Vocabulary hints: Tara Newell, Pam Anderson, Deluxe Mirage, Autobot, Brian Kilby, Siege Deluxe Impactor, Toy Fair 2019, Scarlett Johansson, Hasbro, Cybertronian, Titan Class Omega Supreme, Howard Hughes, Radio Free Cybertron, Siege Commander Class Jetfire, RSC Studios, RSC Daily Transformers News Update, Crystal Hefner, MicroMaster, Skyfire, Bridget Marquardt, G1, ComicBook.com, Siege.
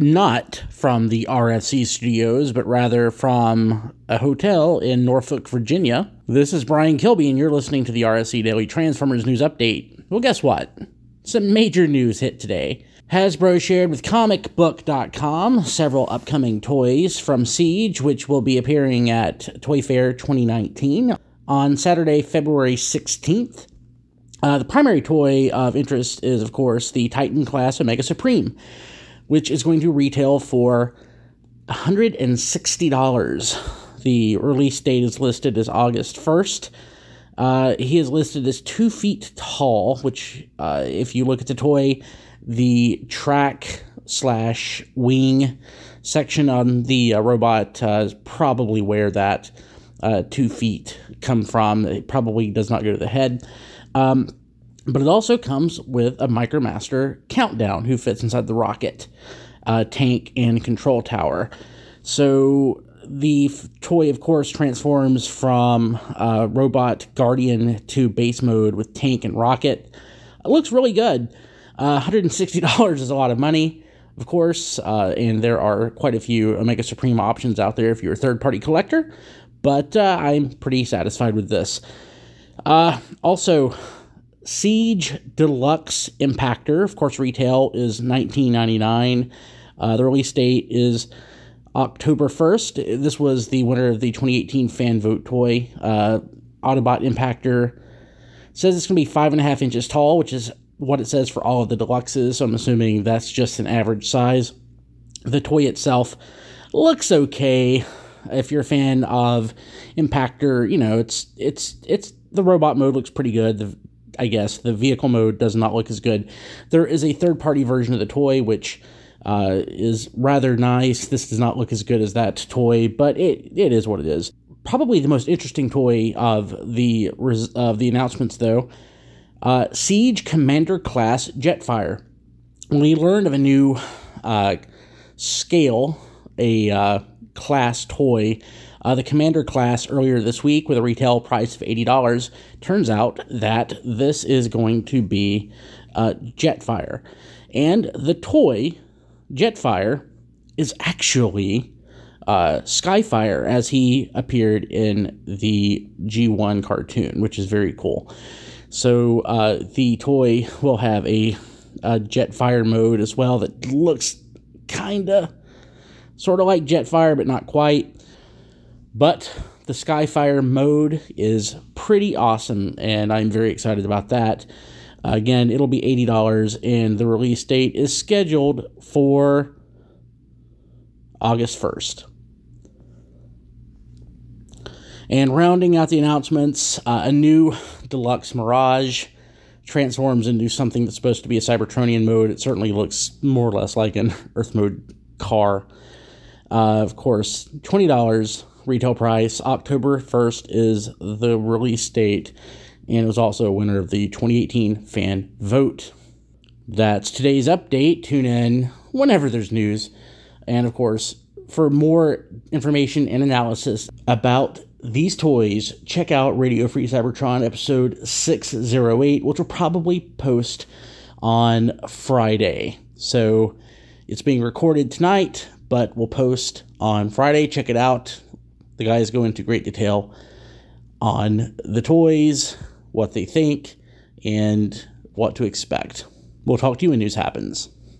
not from the RSC Studios, but rather from a hotel in Norfolk, Virginia. This is Brian Kilby, and you're listening to the RSC Daily Transformers News Update. Well, guess what? Some major news hit today. Hasbro shared with ComicBook.com several upcoming toys from Siege, which will be appearing at Toy Fair 2019 on Saturday, February 16th. The primary toy of interest is, of course, the Titan Class Omega Supreme, which is going to retail for $160. The release date is listed as August 1st. He is listed as 2 feet tall, which, if you look at the toy, the track/wing section on the robot is probably where that 2 feet come from. It probably does not go to the head. But it also comes with a MicroMaster countdown who fits inside the rocket, tank, and control tower. So the toy, of course, transforms from robot guardian to base mode with tank and rocket. It looks really good. $160 is a lot of money, of course, and there are quite a few Omega Supreme options out there if you're a third-party collector, but I'm pretty satisfied with this. Also, Siege Deluxe Impactor, of course, retail is $19.99. The release date is October 1st. This was the winner of the 2018 fan vote toy. Autobot Impactor says it's going to be 5.5 inches tall, which is what it says for all of the deluxes, so I'm assuming that's just an average size. The toy itself looks okay. If you're a fan of Impactor, you know, it's the robot mode looks pretty good. I guess the vehicle mode does not look as good. There is a third-party version of the toy, which is rather nice. This does not look as good as that toy, but it is what it is. Probably the most interesting toy of the announcements, though, Siege Commander Class Jetfire. We learned of a new scale, a class toy, the Commander Class, earlier this week with a retail price of $80. Turns out that this is going to be Jetfire. And the toy, Jetfire, is actually Skyfire, as he appeared in the G1 cartoon, which is very cool. So the toy will have a Jetfire mode as well that looks sort of like Jetfire, but not quite. But the Skyfire mode is pretty awesome, and I'm very excited about that. Again, it'll be $80, and the release date is scheduled for August 1st. And rounding out the announcements, a new Deluxe Mirage transforms into something that's supposed to be a Cybertronian mode. It certainly looks more or less like an Earth mode car. Of course, $20 retail price. October 1st is the release date, and it was also a winner of the 2018 fan vote. That's today's update. Tune in whenever there's news. And of course, for more information and analysis about these toys, check out Radio Free Cybertron episode 608, which will probably post on Friday. So it's being recorded tonight, but we'll post on Friday. Check it out. The guys go into great detail on the toys, what they think, and what to expect. We'll talk to you when news happens.